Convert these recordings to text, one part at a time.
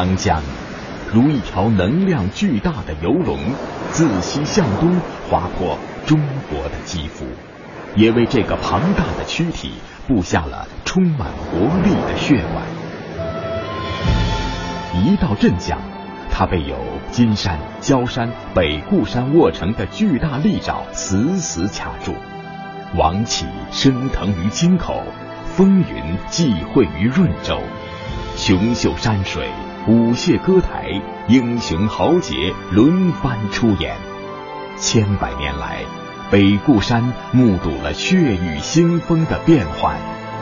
沧江如一条能量巨大的游龙，自西向东划破中国的肌肤，也为这个庞大的躯体布下了充满活力的血碗。一到镇江，它被有金山、焦山、北固山握成的巨大利爪死死卡住，王气升腾于京口，风云际会于润州，雄秀山水，舞榭歌台，英雄豪杰轮番出演。千百年来，北固山目睹了血雨腥风的变幻，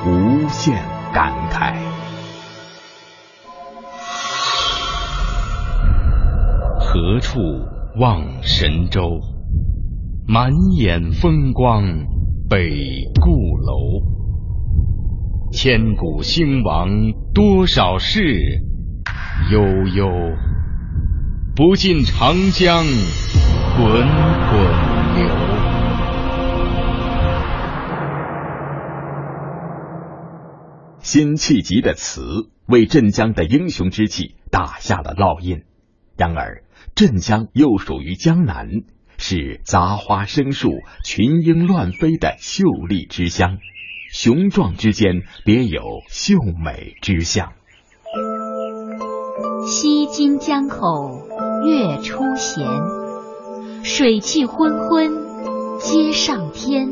无限感慨。何处望神州，满眼风光北固楼。千古兴亡多少事，悠悠不尽长江滚滚流。辛弃疾的词为镇江的英雄之气打下了烙印，然而镇江又属于江南，是杂花生树、群莺乱飞的秀丽之乡，雄壮之间别有秀美之象。西津江口月出闲，水气昏昏皆上天。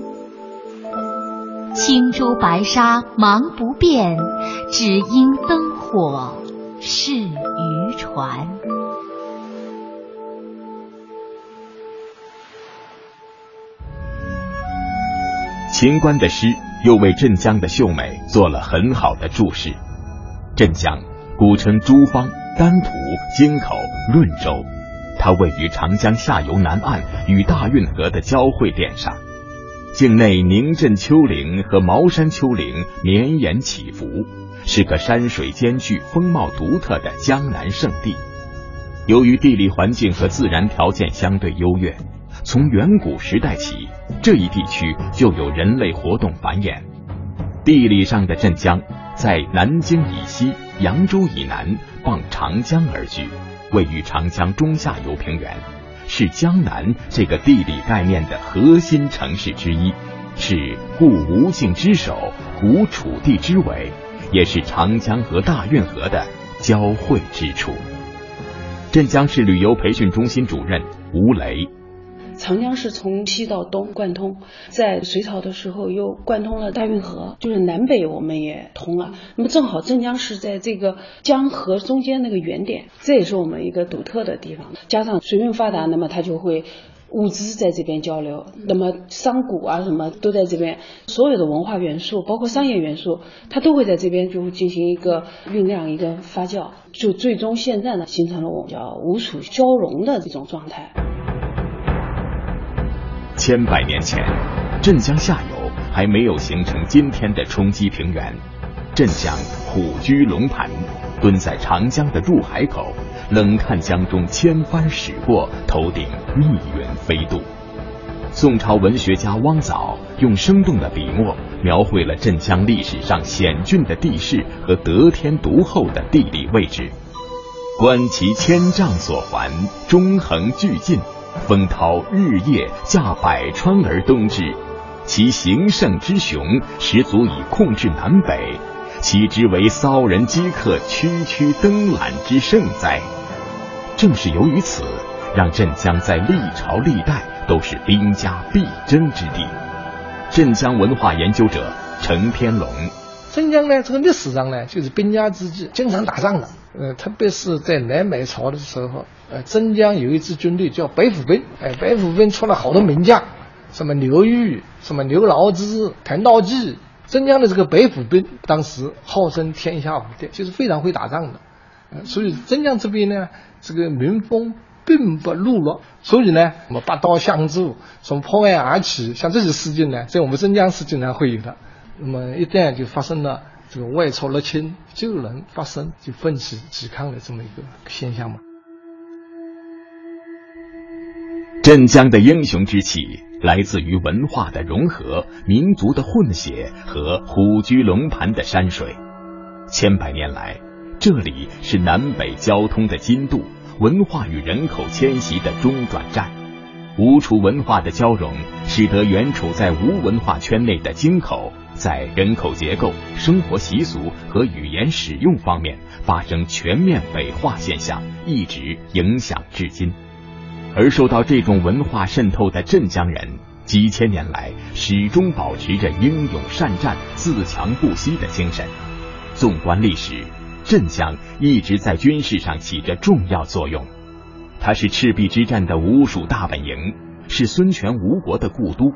轻舟白沙忙不变，只因灯火是渔船。秦观的诗又为镇江的秀美做了很好的注释。镇江古称诸方、丹徒、京口、润州，它位于长江下游南岸与大运河的交汇点上，境内宁镇丘陵和茅山丘陵绵延起伏，是个山水兼具、风貌独特的江南胜地。由于地理环境和自然条件相对优越，从远古时代起，这一地区就有人类活动繁衍。地理上的镇江在南京以西、扬州以南傍长江而居，位于长江中下游平原，是江南这个地理概念的核心城市之一，是固吴境之首、古楚地之尾，也是长江和大运河的交汇之处。镇江市旅游培训中心主任吴雷：长江是从西到东贯通，在隋朝的时候又贯通了大运河，就是南北我们也通了。那么正好镇江是在这个江河中间那个原点，这也是我们一个独特的地方。加上水运发达，那么它就会物资在这边交流，那么商贾啊什么都在这边，所有的文化元素包括商业元素，它都会在这边就进行一个酝酿、一个发酵，就最终现在呢形成了我们叫吴楚交融的这种状态。千百年前，镇江下游还没有形成今天的冲积平原，镇江虎踞龙盘，蹲在长江的入海口，冷看江中千帆驶过，头顶密云飞渡。宋朝文学家汪藻用生动的笔墨描绘了镇江历史上险峻的地势和得天独厚的地理位置。观其千丈所环，中横巨尽，风涛日夜驾百川而东至，其形胜之雄，实足以控制南北，其之为骚人饥客区区登览之盛哉。正是由于此，让镇江在历朝历代都是兵家必争之地。镇江文化研究者陈天龙：镇江呢，这个历史上呢，就是兵家之际经常打仗的。特别是在南北朝的时候，镇江有一支军队叫白虎兵。白虎兵出了好多名将，什么刘裕、什么刘牢之、谭道济。镇江的这个白虎兵当时号称天下无敌，就是非常会打仗的。所以镇江这边呢，这个民风并不入落，所以呢，我们拔刀相助，从破案而起，像这些事件呢，在我们镇江是经常会有的。那么一旦就发生了这个外朝入侵，就能发生就奋起抵抗的这么一个现象嘛。镇江的英雄之气来自于文化的融合、民族的混血和虎踞龙盘的山水。千百年来，这里是南北交通的金渡，文化与人口迁徙的中转站。吴楚文化的交融，使得原处在吴文化圈内的京口，在人口结构、生活习俗和语言使用方面发生全面北化现象，一直影响至今。而受到这种文化渗透的镇江人，几千年来始终保持着英勇善战、自强不息的精神。纵观历史，镇江一直在军事上起着重要作用。它是赤壁之战的吴蜀大本营，是孙权吴国的故都，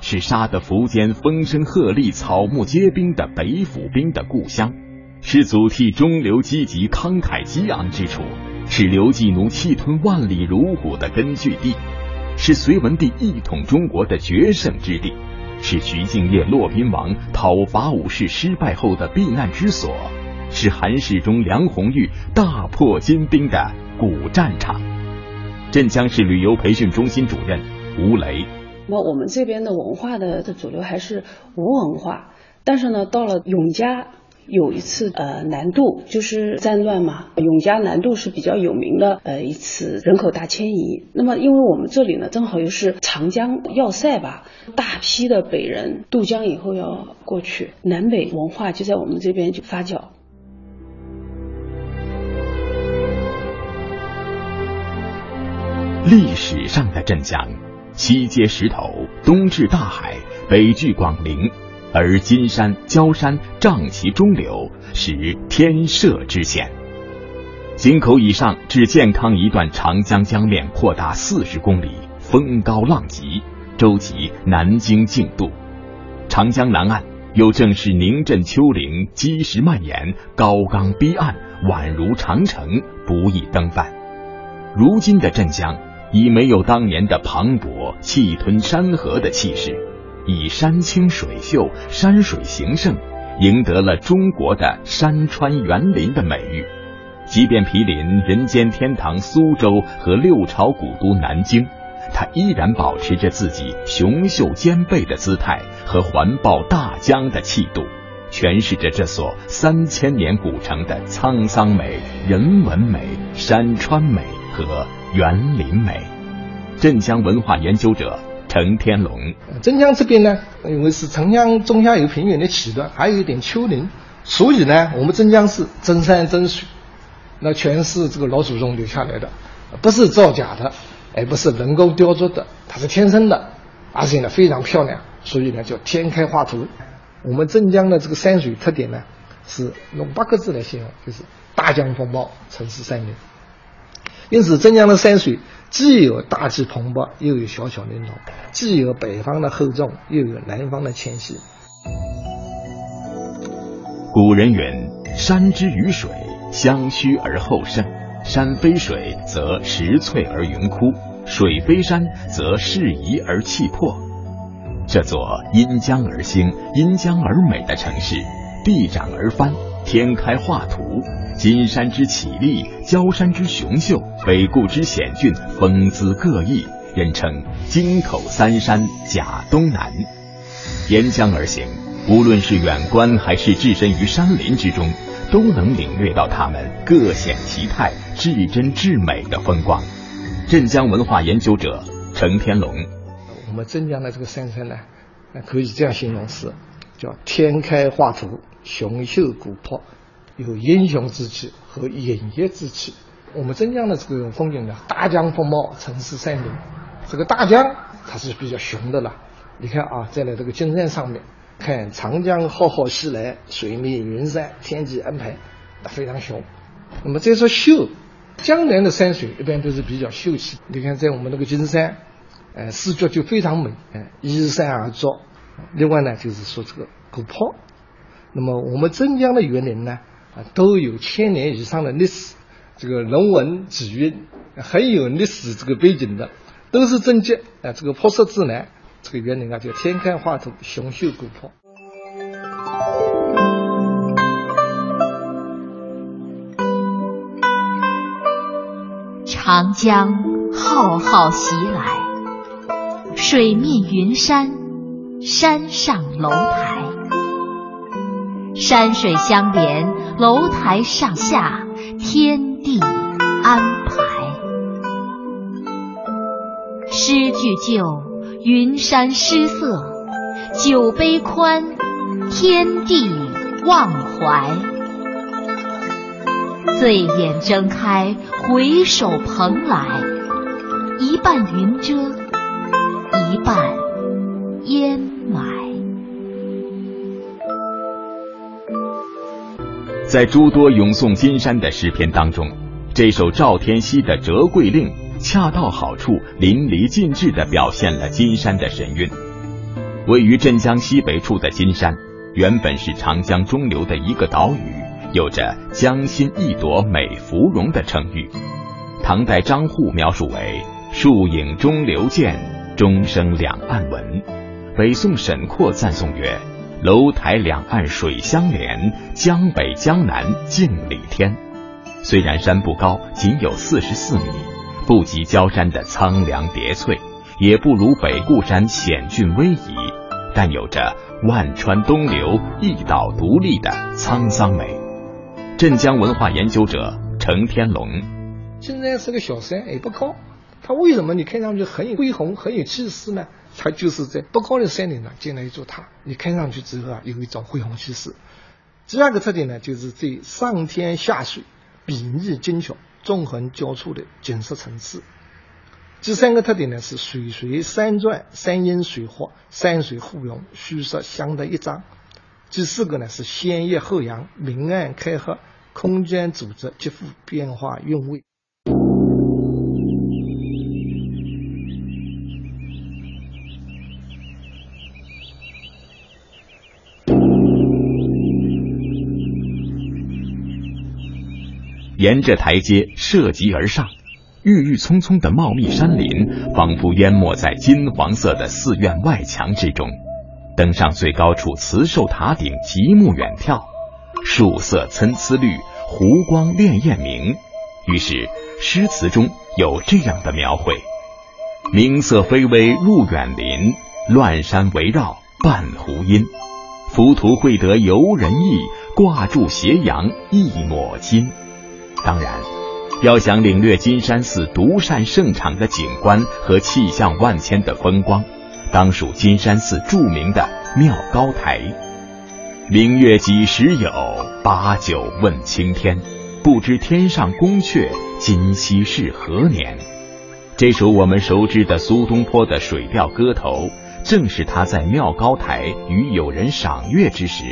是杀得苻坚风声鹤唳、草木皆兵的北府兵的故乡，是祖逖中流击楫、慷慨激昂之处，是刘季奴气吞万里如虎的根据地，是隋文帝一统中国的决胜之地，是徐敬业骆宾王讨伐武士失败后的避难之所，是韩世忠、梁红玉大破金兵的古战场。镇江市旅游培训中心主任吴雷：我们这边的文化的主流还是吴文化，但是呢，到了永嘉有一次南渡，就是战乱嘛，永嘉南渡是比较有名的一次人口大迁移。那么因为我们这里呢正好又是长江要塞吧，大批的北人渡江以后要过去，南北文化就在我们这边就发酵。历史上的镇江，西接石头，东至大海，北距广陵，而金山、焦山、瘴其中流，是天设之险。井口以上至建康一段长江江面扩大40公里，风高浪急，舟及南京境渡。长江南岸又正是宁镇丘陵，积石蔓延，高冈逼岸，宛如长城，不易登攀。如今的镇江已没有当年的磅礴气吞山河的气势，以山清水秀、山水形胜，赢得了中国的山川园林的美誉。即便毗邻人间天堂苏州和六朝古都南京，它依然保持着自己雄秀兼备的姿态和环抱大江的气度，诠释着这所3000年古城的沧桑美、人文美、山川美和园林美。镇江文化研究者陈天龙：镇江这边呢，因为是长江中下游平原的起端，还有一点丘陵，所以呢，我们镇江是真山真水，那全是这个老祖宗留下来的，不是造假的，也不是人工雕琢的，它是天生的，而且呢非常漂亮，所以呢叫天开画图。我们镇江的这个山水特点呢，是用8个字来形容，就是大江风暴，城市山林。因此镇江的山水既有大气蓬勃，又有小巧玲珑，既有北方的厚重，又有南方的谦虚。古人云：山之于水，相虚而后盛，山非水则石翠而云枯，水非山则势移而气破。这座因江而兴、因江而美的城市，地涨而翻，天开画图，金山之绮丽，焦山之雄秀，北固之险峻，风姿各异，人称京口三山甲东南。沿江而行，无论是远观还是置身于山林之中，都能领略到他们各显其态、至真至美的风光。镇江文化研究者程天龙：我们镇江的这个山川呢，可以这样形容是叫天开画图，雄秀古朴，有英雄之气和隐逸之气。我们镇江的这个风景呢，大江风貌，城市山林。这个大江它是比较雄的了，你看啊，在了这个金山上面，看长江浩浩西来，水面云山，天际安排，非常雄。那么再说秀，江南的山水一般都是比较秀气。你看在我们那个金山，视觉就非常美，依山而作。另外呢，就是说这个古朴。那么我们镇江的园林呢，都有1000年以上的历史，这个人文底蕴很有历史这个背景的，都是真迹这个朴实自然，这个园林就天开画图，雄秀古朴。长江浩浩袭来，水面云山，山上楼台，山水相连，楼台上下，天地安排。诗句旧，云山诗色，酒杯宽，天地忘怀。醉眼睁开，回首蓬莱，一半云遮，一半烟霾。在诸多咏颂金山的诗篇当中，这首赵天锡的《折桂令》恰到好处，淋漓尽致地表现了金山的神韵。位于镇江西北处的金山，原本是长江中流的一个岛屿，有着江心一朵美芙蓉的成语。唐代张祜描述为树影中流见，钟声两岸闻。北宋沈括赞颂曰，楼台两岸水相连，江北江南镜里天。虽然山不高，仅有44米，不及焦山的苍凉叠翠，也不如北固山险峻逶迤，但有着万川东流，一岛独立的沧桑美。镇江文化研究者程天龙，金山是个小山，也不高，它为什么你看上去很有恢宏，很有气势呢？它就是在不高的山顶呢建了一座塔，你看上去之后啊，有一种恢宏气势。第二个特点呢，就是这上天下水，比拟精巧，纵横交错的景色层次。第三个特点呢，是水随山转，山因水化，山水互融，虚实相得益彰。第四个呢，是先抑后扬，明暗开合，空间组织极富变化韵味。沿着台阶涉级而上，郁郁葱葱的茂密山林仿佛淹没在金黄色的寺院外墙之中。登上最高处慈寿塔顶，极目远眺，树色参差绿，湖光潋滟明。于是诗词中有这样的描绘，明色霏微入远林，乱山围绕半湖阴，浮图绘得游人意，挂住斜阳一抹金。当然，要想领略金山寺独善胜场的景观和气象万千的风光，当属金山寺著名的妙高台。明月几时有，把酒问青天，不知天上宫阙，今夕是何年。这首我们熟知的苏东坡的水调歌头，正是他在妙高台与友人赏月之时，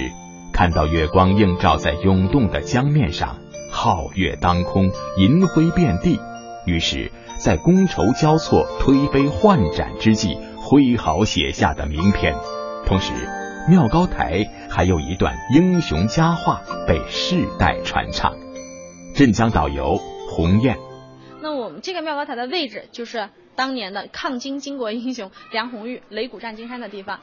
看到月光映照在涌动的江面上，皓月当空，银辉遍地，于是在觥筹交错，推杯换盏之际，挥毫写下的名篇。同时，妙高台还有一段英雄佳话被世代传唱。镇江导游洪燕，那我们这个妙高台的位置就是当年的抗金巾帼英雄梁红玉擂鼓战金山的地方。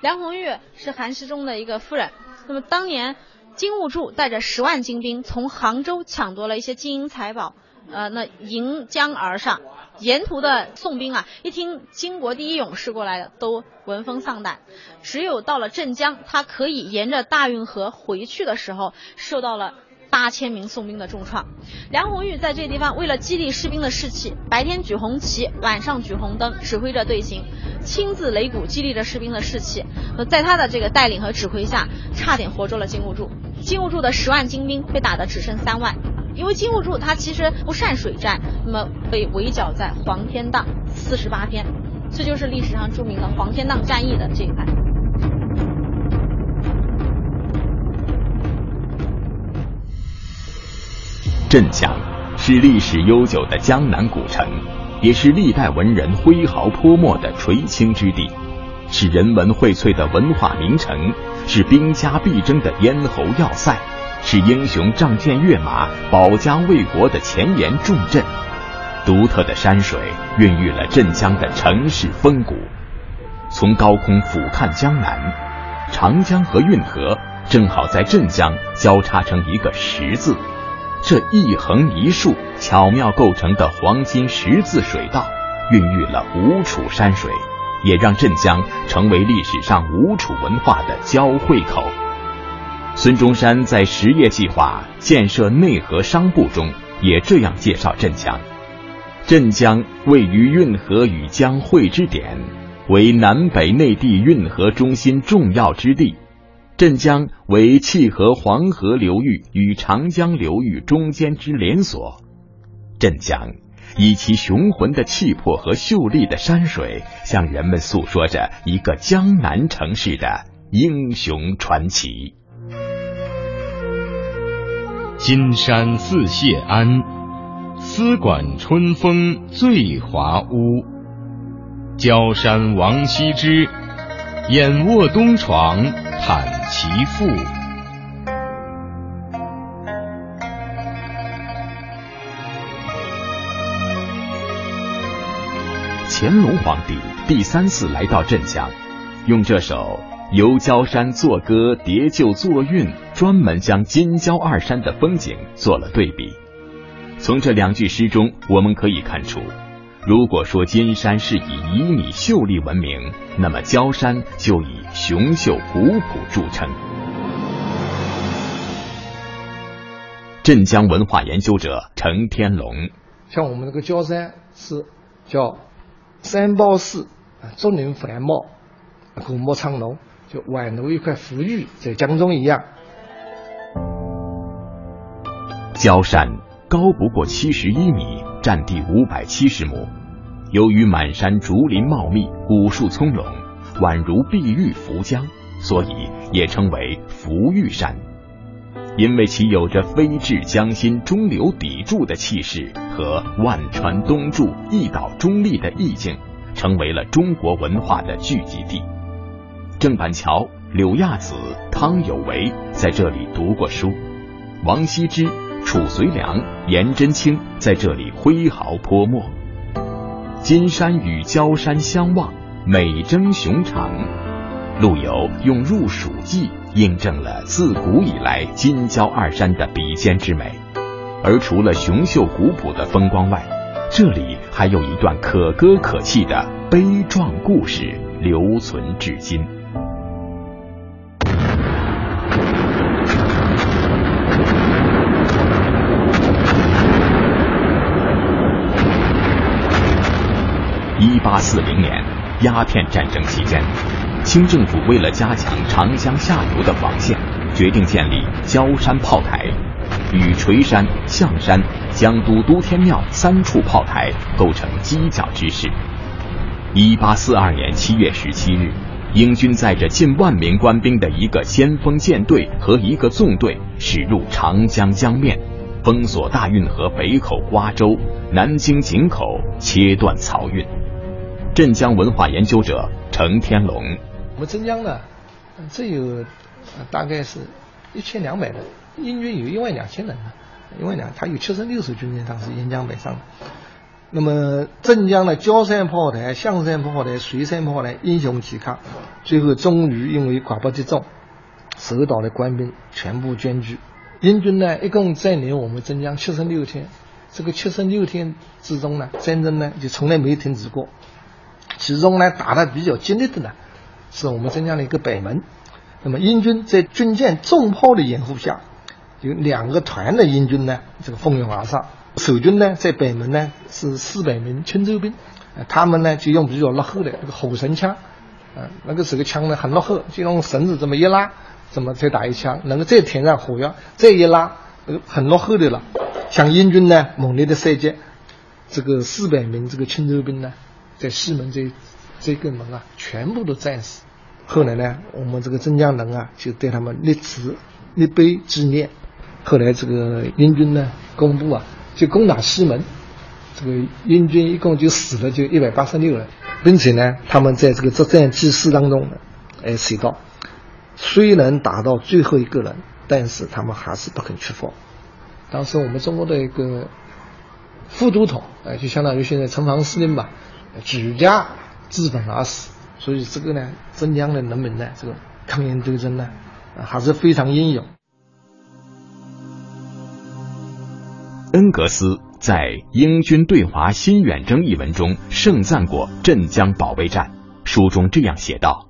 梁红玉是韩世忠的一个夫人，那么当年金兀术带着10万精兵从杭州抢夺了一些金银财宝，那迎江而上，沿途的宋兵啊，一听金国第一勇士过来的，都闻风丧胆。只有到了镇江，他可以沿着大运河回去的时候，受到了8000名宋兵的重创。梁红玉在这地方为了激励士兵的士气，白天举红旗，晚上举红灯，指挥着队形，亲自擂鼓激励着士兵的士气。在他的这个带领和指挥下，差点活捉了金兀术。金兀术的10万精兵被打得只剩3万，因为金兀术他其实不善水战，那么被围剿在黄天荡48天，这就是历史上著名的黄天荡战役的这一案。镇江是历史悠久的江南古城，也是历代文人挥毫泼墨的垂青之地，是人文荟萃的文化名城，是兵家必争的咽喉要塞，是英雄仗剑跃马、保家卫国的前沿重镇。独特的山水孕育了镇江的城市风骨。从高空俯瞰江南，长江和运河正好在镇江交叉成一个十字，这一横一竖巧妙构成的黄金十字水道，孕育了吴楚山水，也让镇江成为历史上吴楚文化的交汇口。孙中山在实业计划建设内河商埠中也这样介绍镇江：镇江位于运河与江汇之点，为南北内地运河中心重要之地。镇江为契合黄河流域与长江流域中间之连锁。镇江以其雄浑的气魄和秀丽的山水，向人们诉说着一个江南城市的英雄传奇。金山寺谢安，丝管春风醉华屋。焦山王羲之，眼卧东床袒其腹。乾隆皇帝第三次来到镇江，用这首游焦山作歌叠就作韵，专门将金焦二山的风景做了对比。从这两句诗中，我们可以看出，如果说金山是以旖旎秀丽闻名，那么焦山就以雄秀古朴著称。镇江文化研究者程天龙：像我们这个焦山是叫三包寺，竹林繁茂，古木苍龙，就宛如一块浮玉在江中一样。焦山高不过71米，占地570亩。由于满山竹林茂密，古树葱茏，宛如碧玉浮江，所以也称为浮玉山。因为其有着飞至江心中流砥柱的气势和万川东注一岛中立的意境，成为了中国文化的聚集地。郑板桥、柳亚子、汤有为在这里读过书，王羲之、褚遂良、颜真卿在这里挥毫泼墨。金山与焦山相望，美争雄长。陆游用入蜀记印证了自古以来金焦二山的比肩之美。而除了雄秀古朴的风光外，这里还有一段可歌可泣的悲壮故事留存至今。1840年，鸦片战争期间，清政府为了加强长江下游的防线，决定建立焦山炮台，与垂山、象山、江都都天庙3处炮台构成犄角之势。1842年7月17日，英军载着近10000名官兵的一个先锋舰队和一个纵队驶入长江江面，封锁大运河北口瓜州、南京井口，切断漕运。镇江文化研究者程天龙：我们镇江呢，这有大概是1200人，英军有12000人呢，12000，他有76处军舰当时沿江北上的。那么镇江的焦山炮台、象山炮台、垂山炮台英雄齐抗，最后终于因为寡不敌众，守岛的官兵全部捐躯。英军呢，一共占领我们镇江76天，这个76天之中呢，战争呢就从来没停止过。其中呢，打得比较激烈的呢，是我们镇江的一个北门。那么英军在军舰重炮的掩护下，有2个团的英军呢，这个蜂拥而上。守军呢，在北门呢是400名青州兵，他们呢就用比较落后的那个吼绳枪，那个时候枪呢很落后，就用绳子这么一拉，怎么再打一枪，能够再填上火药，再一拉，很落后的了。向英军呢猛烈的射击，这个400名这个青州兵呢，在西门这根门啊，全部都战死。后来呢，我们这个镇江人啊，就对他们立祠立碑纪念。后来这个英军呢，公布啊，就攻打西门，这个英军一共就死了就186人，并且呢，他们在这个作战记事当中呢，写道：虽然打到最后一个人，但是他们还是不肯屈服。当时我们中国的一个副都统，就相当于现在城防司令吧，举家自焚而死。所以这个呢，镇江的人民呢，这个抗英斗争呢，还是非常英勇。恩格斯在《英军对华新远征》一文中盛赞过镇江保卫战，书中这样写道：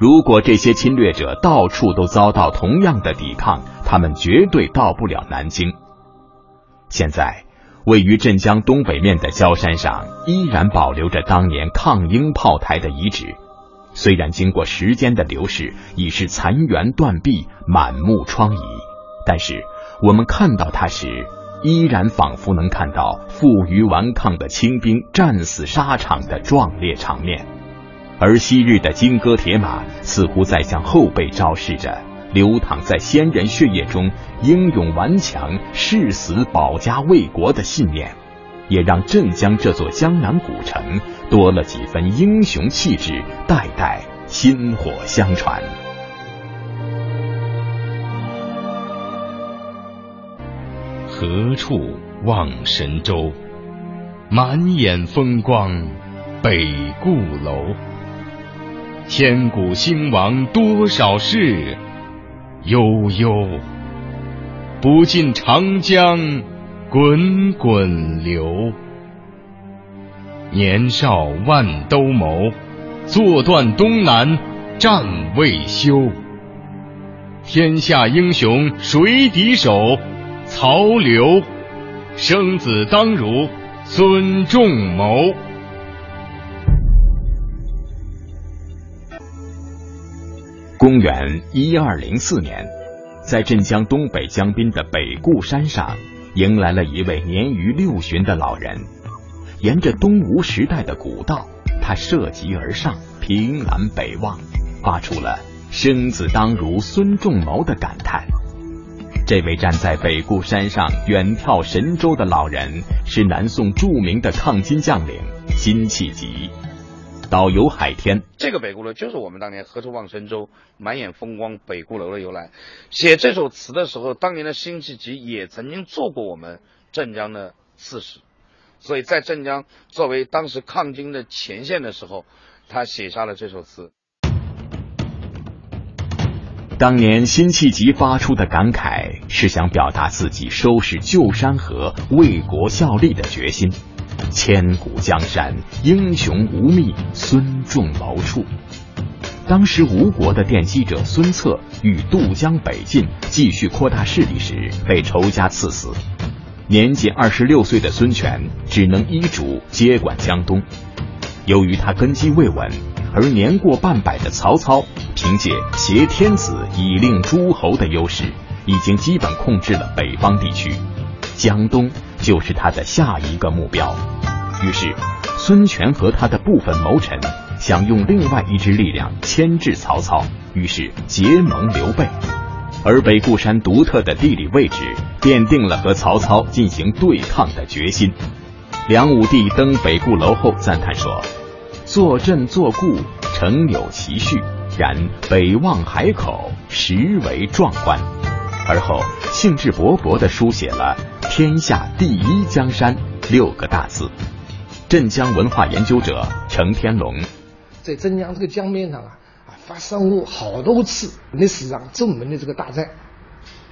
如果这些侵略者到处都遭到同样的抵抗，他们绝对到不了南京。现在，位于镇江东北面的焦山上依然保留着当年抗英炮台的遗址，虽然经过时间的流逝，已是残垣断壁、满目疮痍，但是我们看到它时，依然仿佛能看到负隅顽抗的清兵战死沙场的壮烈场面。而昔日的金戈铁马似乎在向后辈昭示着，流淌在先人血液中英勇顽强、誓死保家卫国的信念，也让镇江这座江南古城多了几分英雄气质，代代薪火相传。何处望神州，满眼风光北固楼。千古兴亡多少事，悠悠不尽长江滚滚流。年少万兜鍪，坐断东南战未休。天下英雄谁敌手，曹刘。生子当如孙仲谋。公元1204年，在镇江东北江滨的北固山上，迎来了一位年逾六旬的老人。沿着东吴时代的古道，他涉级而上，凭栏北望，发出了生子当如孙仲谋的感叹。这位站在北固山上远眺神州的老人，是南宋著名的抗金将领辛弃疾。导游海天，这个北固楼就是我们当年何处望神州，满眼风光北固楼的由来。写这首词的时候，当年的辛弃疾也曾经做过我们镇江的刺史，所以在镇江作为当时抗金的前线的时候，他写下了这首词。当年辛弃疾发出的感慨，是想表达自己收拾旧山河、为国效力的决心。千古江山，英雄无觅孙仲谋处。当时吴国的奠基者孙策欲渡江北进，继续扩大势力时，被仇家刺死。年仅26岁的孙权只能依主接管江东。由于他根基未稳，而年过半百的曹操凭借挟天子以令诸侯的优势，已经基本控制了北方地区，江东就是他的下一个目标。于是孙权和他的部分谋臣想用另外一支力量牵制曹操，于是结盟刘备。而北固山独特的地理位置奠定了和曹操进行对抗的决心。梁武帝登北固楼后赞叹说，坐镇坐固，诚有其序，然北望海口，实为壮观。而后兴致勃勃地书写了天下第一江山6个大字。镇江文化研究者程天龙，在镇江这个江面上发生过好多次历史上著名的这个大战。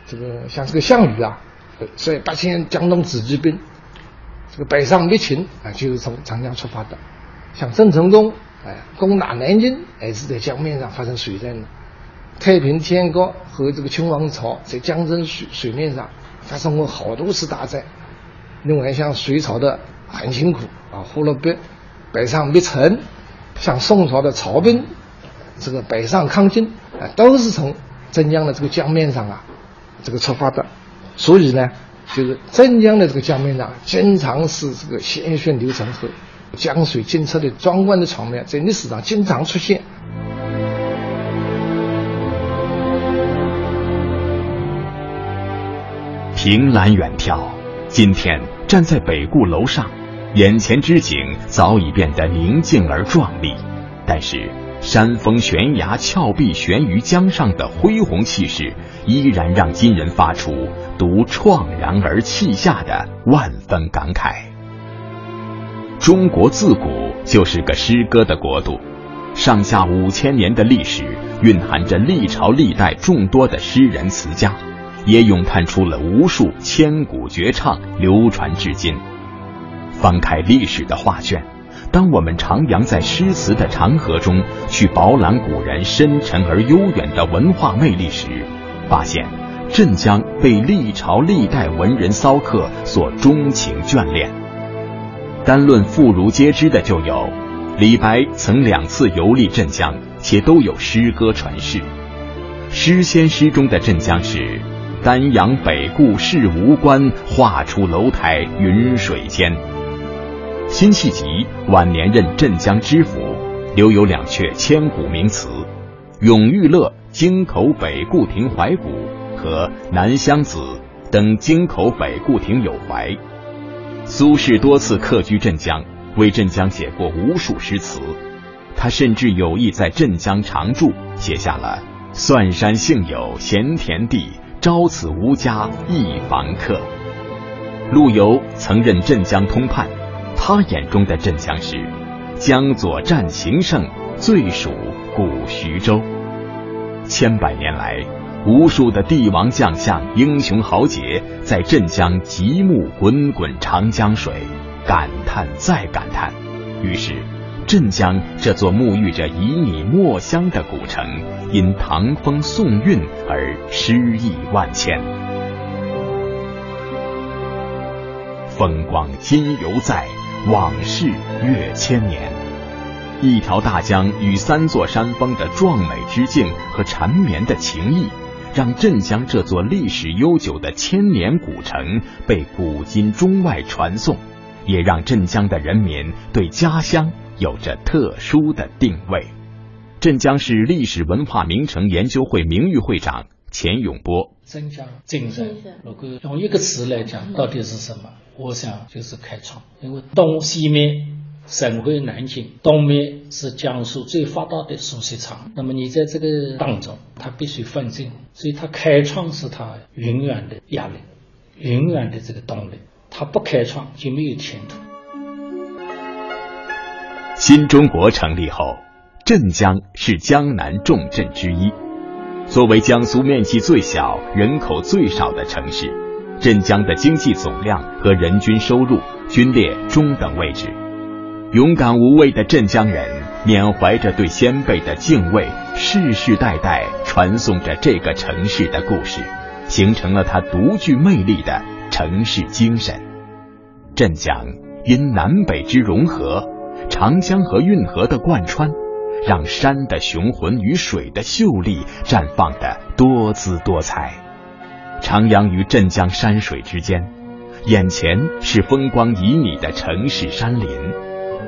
这个像这个项羽率8000江东子弟兵，这个北上灭秦就是从长江出发的。像郑成功攻打南京也是在江面上发生水战的。太平天国和这个清王朝在江浙 水面上发生过好多次大战。另外像隋朝的韩擒虎忽洛别北上灭陈，像宋朝的曹彬这个北上抗金都是从镇江的这个江面上这个出发的。所以呢，就是镇江的这个江面上经常是这个鲜血流成河、江水清澈的壮观的场面，在历史上经常出现。凭栏远眺，今天站在北固楼上，眼前之景早已变得宁静而壮丽，但是山峰悬崖、峭壁悬于江上的恢宏气势，依然让今人发出独怆然而泣下的万分感慨。中国自古就是个诗歌的国度，上下5000年的历史蕴含着历朝历代众多的诗人词家，也涌叹出了无数千古绝唱，流传至今。翻开历史的画卷，当我们徜徉在诗词的长河中，去饱览古人深沉而悠远的文化魅力时，发现镇江被历朝历代文人骚客所钟情眷恋。单论妇孺皆知的就有李白曾两次游历镇江，且都有诗歌传世。诗仙诗中的镇江是丹阳北固市吴关，画出楼台云水间。辛弃疾晚年任镇江知府，留有两阙千古名词《永遇乐》京口北固亭怀古和《南乡子》等京口北固亭有怀。苏轼多次客居镇江，为镇江写过无数诗词，他甚至有意在镇江常住，写下了算山幸有闲田地，朝此无家一房客。陆游曾任镇江通判，他眼中的镇江是江左战情盛，最属古徐州。千百年来，无数的帝王将相、英雄豪杰在镇江极目滚滚长江水，感叹再感叹。于是镇江这座沐浴着旖旎墨香的古城，因唐风宋韵而诗意万千。风光今犹在，往事越千年。一条大江与三座山峰的壮美之境和缠绵的情谊，让镇江这座历史悠久的千年古城被古今中外传颂，也让镇江的人民对家乡有着特殊的定位。镇江市历史文化名城研究会名誉会长钱永波：镇江精神，如果用一个词来讲，到底是什么？我想就是开创。因为东西面省会南京，东面是江苏最发达的输出厂，那么你在这个当中，它必须奋进，所以它开创是它永远的压力，永远的这个动力。它不开创就没有前途。新中国成立后，镇江是江南重镇之一。作为江苏面积最小、人口最少的城市，镇江的经济总量和人均收入均列中等位置。勇敢无畏的镇江人缅怀着对先辈的敬畏，世世代代传颂着这个城市的故事，形成了它独具魅力的城市精神。镇江因南北之融合，长江和运河的贯穿，让山的雄浑与水的秀丽绽放得多姿多彩。徜徉于镇江山水之间，眼前是风光旖旎的城市山林，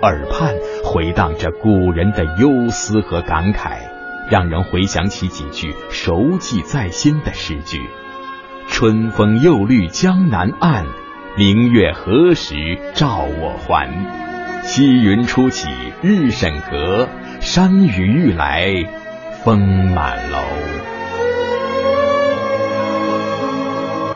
耳畔回荡着古人的忧思和感慨，让人回想起几句熟记在心的诗句：春风又绿江南岸，明月何时照我还。西云初起日沈阁，山雨欲来风满楼。